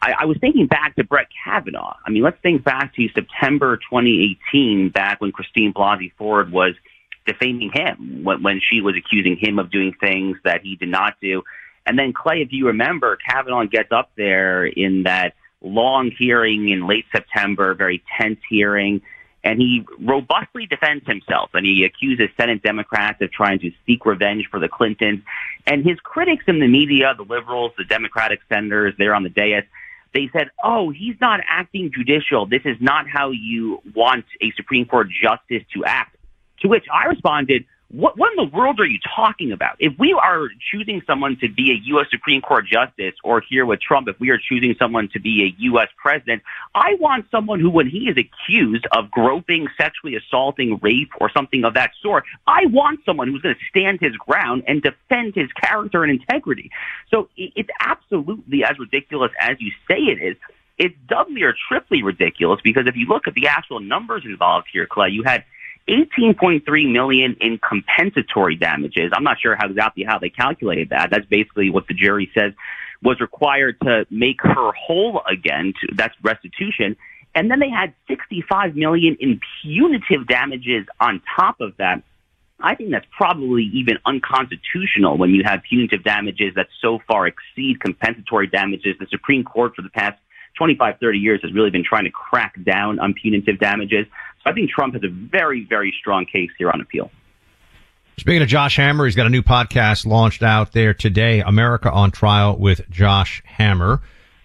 I was thinking back to Brett Kavanaugh. I mean, let's think back to September 2018, back when Christine Blasey Ford was defaming him, when she was accusing him of doing things that he did not do. And then, Clay, if you remember, Kavanaugh gets up there in that long hearing in late September, very tense hearing, and he robustly defends himself, and he accuses Senate Democrats of trying to seek revenge for the Clintons. And his critics in the media, the liberals, the Democratic senators there on the dais, they said, oh, he's not acting judicial. This is not how you want a Supreme Court justice to act. To which I responded, what in the world are you talking about? If we are choosing someone to be a U.S. Supreme Court justice, or here with Trump, if we are choosing someone to be a U.S. president, I want someone who, when he is accused of groping, sexually assaulting, rape, or something of that sort, I want someone who's going to stand his ground and defend his character and integrity. So it's absolutely as ridiculous as you say it is. It's doubly or triply ridiculous because if you look at the actual numbers involved here, Clay, you had $18.3 million in compensatory damages. I'm not sure exactly how they calculated that. That's basically what the jury says was required to make her whole again. That's restitution. And then they had $65 million in punitive damages on top of that. I think that's probably even unconstitutional when you have punitive damages that so far exceed compensatory damages. The Supreme Court for the past 25, 30 years has really been trying to crack down on punitive damages. So I think Trump has a very, very strong case here on appeal. Speaking of Josh Hammer, he's got a new podcast launched out there today, America on Trial with Josh Hammer.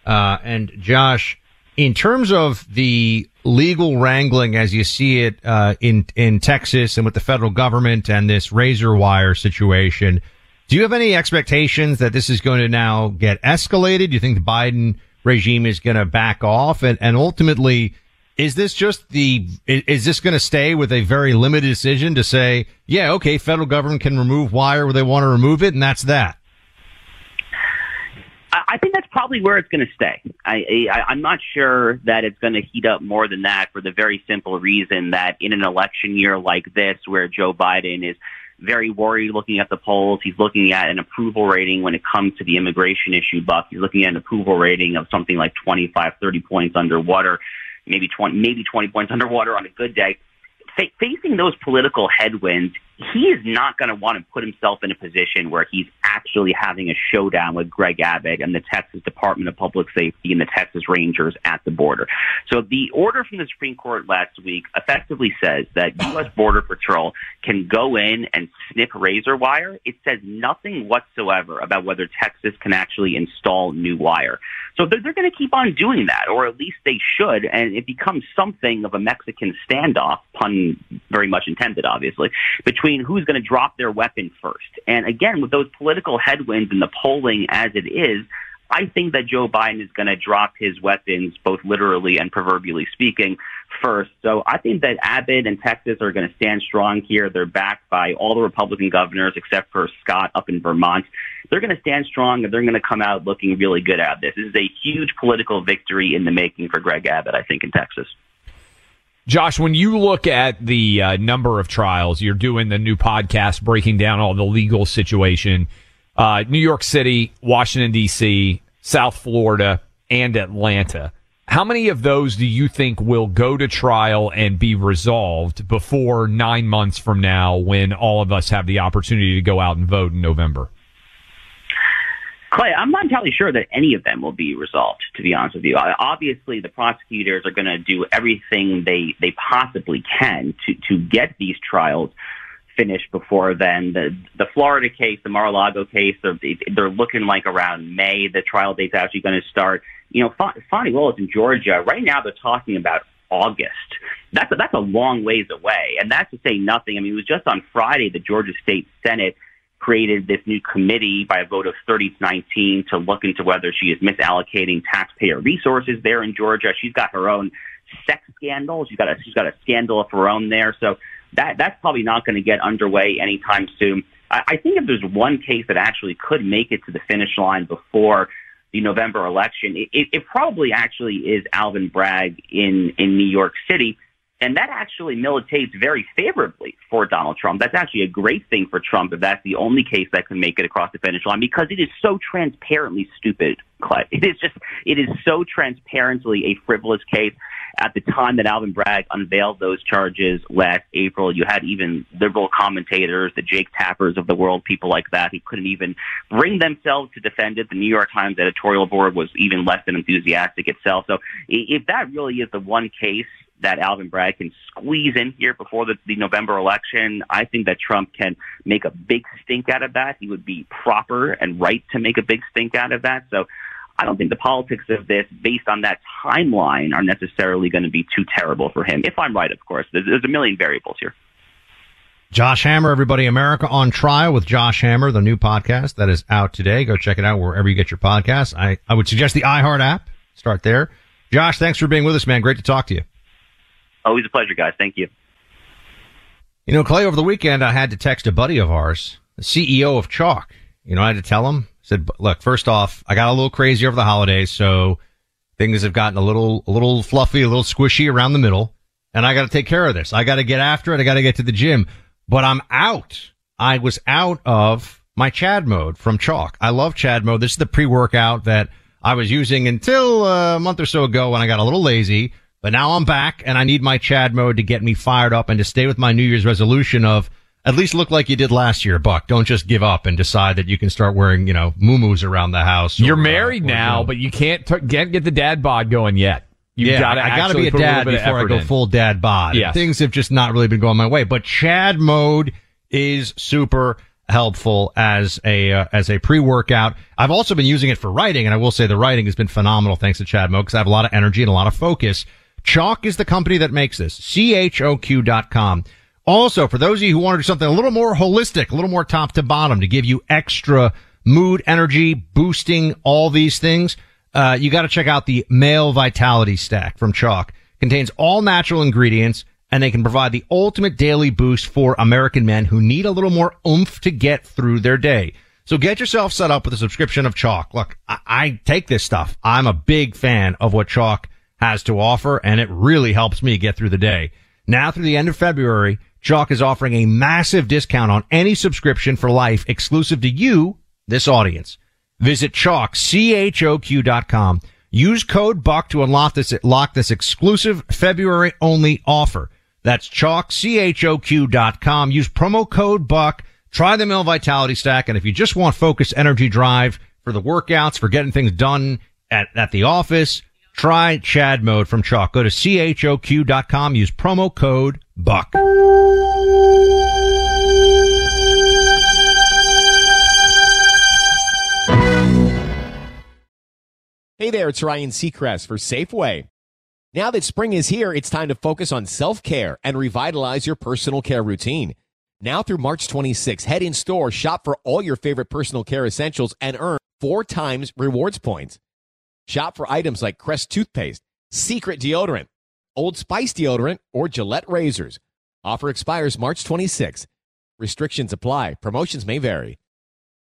And Josh, in terms of the legal wrangling as you see it in Texas and with the federal government and this razor wire situation, do you have any expectations that this is going to now get escalated? Do you think the Biden regime is going to back off? And ultimately, Is this going to stay with a very limited decision to say, yeah, okay, federal government can remove wire where they want to remove it, and that's that? I think that's probably where it's going to stay. I'm not sure that it's going to heat up more than that, for the very simple reason that in an election year like this, where Joe Biden is very worried looking at the polls, he's looking at an approval rating when it comes to the immigration issue, Buck. He's looking at an approval rating of something like 25, 30 points underwater, maybe 20 points underwater on a good day. Facing those political headwinds, he is not going to want to put himself in a position where he's actually having a showdown with Greg Abbott and the Texas Department of Public Safety and the Texas Rangers at the border. So the order from the Supreme Court last week effectively says that U.S. Border Patrol can go in and snip razor wire. It says nothing whatsoever about whether Texas can actually install new wire. So they're going to keep on doing that, or at least they should, and it becomes something of a Mexican standoff, pun very much intended, obviously, between who's going to drop their weapon first. And again, with those political headwinds and the polling as it is, I think that Joe Biden is going to drop his weapons, both literally and proverbially speaking, first. So I think that Abbott and Texas are going to stand strong here. They're backed by all the Republican governors except for Scott up in Vermont. They're going to stand strong, and they're going to come out looking really good at this. This is a huge political victory in the making for Greg Abbott, I think, in Texas. Josh, when you look at the number of trials, you're doing the new podcast breaking down all the legal situation. New York City, Washington, D.C., South Florida, and Atlanta. How many of those do you think will go to trial and be resolved before 9 months from now, when all of us have the opportunity to go out and vote in November? Clay, I'm not entirely sure that any of them will be resolved, to be honest with you. Obviously, the prosecutors are going to do everything they possibly can to get these trials finished before then. The Florida case, the Mar-a-Lago case, they're looking like around May. The trial date's actually going to start. You know, Fonnie Willis in Georgia, right now they're talking about August. That's a long ways away, and that's to say nothing. I mean, it was just on Friday the Georgia State Senate created this new committee by a vote of 30-19 to look into whether she is misallocating taxpayer resources there in Georgia. She's got her own sex scandal. She's got a scandal of her own there. So that's probably not going to get underway anytime soon. I think if there's one case that actually could make it to the finish line before the November election, it probably actually is Alvin Bragg in New York City. And that actually militates very favorably for Donald Trump. That's actually a great thing for Trump if that's the only case that can make it across the finish line, because it is so transparently stupid, Clay. It is so transparently a frivolous case. At the time that Alvin Bragg unveiled those charges last April, you had even liberal commentators, the Jake Tappers of the world, people like that, who couldn't even bring themselves to defend it. The New York Times editorial board was even less than enthusiastic itself. So if that really is the one case that Alvin Bragg can squeeze in here before the November election, I think that Trump can make a big stink out of that. He would be proper and right to make a big stink out of that. So I don't think the politics of this, based on that timeline, are necessarily going to be too terrible for him. If I'm right, of course. There's a million variables here. Josh Hammer, everybody. America on Trial with Josh Hammer, the new podcast that is out today. Go check it out wherever you get your podcasts. I would suggest the iHeart app. Start there. Josh, thanks for being with us, man. Great to talk to you. Always a pleasure, guys. Thank you. You know, Clay, over the weekend, I had to text a buddy of ours, the CEO of Chalk. You know, I had to tell him, I said, look, first off, I got a little crazy over the holidays, so things have gotten a little fluffy, a little squishy around the middle, and I got to take care of this. I got to get after it. I got to get to the gym. But I'm out. I was out of my Chad Mode from Chalk. I love Chad Mode. This is the pre-workout that I was using until a month or so ago when I got a little lazy. But now I'm back, and I need my Chad Mode to get me fired up and to stay with my New Year's resolution of at least look like you did last year, Buck. Don't just give up and decide that you can start wearing, you know, muumuus around the house. You're married now, but you can't get the dad bod going yet. I got to be a dad before I go full dad bod. Yes. Things have just not really been going my way. But Chad Mode is super helpful as a pre-workout. I've also been using it for writing, and I will say the writing has been phenomenal thanks to Chad Mode, because I have a lot of energy and a lot of focus. Chalk is the company that makes this. CHOQ.com. Also, for those of you who want to do something a little more holistic, a little more top to bottom to give you extra mood, energy, boosting, all these things, you got to check out the Male Vitality Stack from Chalk. contains all natural ingredients, and they can provide the ultimate daily boost for American men who need a little more oomph to get through their day. So get yourself set up with a subscription of Chalk. Look, I take this stuff. I'm a big fan of what Chalk has to offer, and it really helps me get through the day. Now through the end of February, Chalk is offering a massive discount on any subscription for life exclusive to you, this audience. Visit Chalk, CHOQ.com. Use code BUCK to unlock this exclusive February-only offer. That's Chalk, CHOQ.com. Use promo code BUCK. Try the Male Vitality Stack, and if you just want focused energy drive for the workouts, for getting things done at the office, try Chad Mode from Chalk. Go to CHOQ.com. Use promo code BUCK. Hey there, it's Ryan Seacrest for Safeway. Now that spring is here, it's time to focus on self-care and revitalize your personal care routine. Now through March 26, head in store, shop for all your favorite personal care essentials, and earn 4 times rewards points. Shop for items like Crest toothpaste, Secret deodorant, Old Spice deodorant, or Gillette razors. Offer expires March 26. Restrictions apply. Promotions may vary.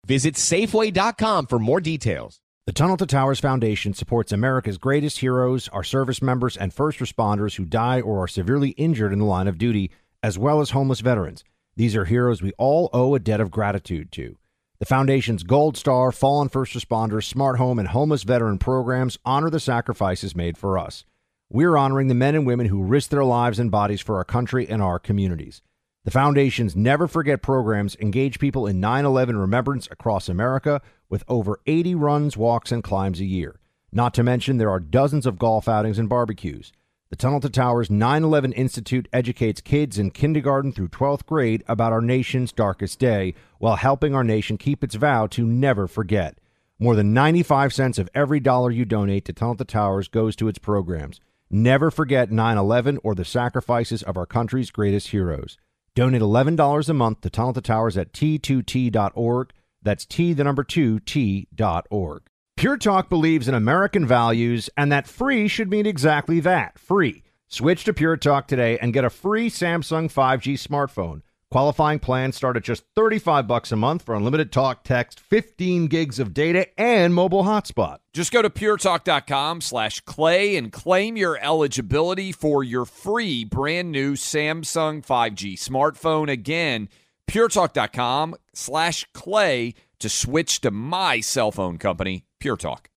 Visit Safeway.com for more details. The Tunnel to Towers Foundation supports America's greatest heroes, our service members, and first responders who die or are severely injured in the line of duty, as well as homeless veterans. These are heroes we all owe a debt of gratitude to. The Foundation's Gold Star, Fallen First Responders, Smart Home, and Homeless Veteran programs honor the sacrifices made for us. We're honoring the men and women who risked their lives and bodies for our country and our communities. The Foundation's Never Forget programs engage people in 9/11 remembrance across America with over 80 runs, walks, and climbs a year. Not to mention there are dozens of golf outings and barbecues. The Tunnel to Towers 9/11 Institute educates kids in kindergarten through 12th grade about our nation's darkest day while helping our nation keep its vow to never forget. More than 95 cents of every dollar you donate to Tunnel to Towers goes to its programs. Never forget 9/11 or the sacrifices of our country's greatest heroes. Donate $11 a month to Tunnel to Towers at T2T.org. That's T, the number 2, T.org. Pure Talk believes in American values and that free should mean exactly that, free. Switch to Pure Talk today and get a free Samsung 5G smartphone. Qualifying plans start at just $35 a month for unlimited talk, text, 15 gigs of data, and mobile hotspot. Just go to puretalk.com/clay and claim your eligibility for your free brand new Samsung 5G smartphone. Again, puretalk.com/clay to switch to my cell phone company, Pure Talk.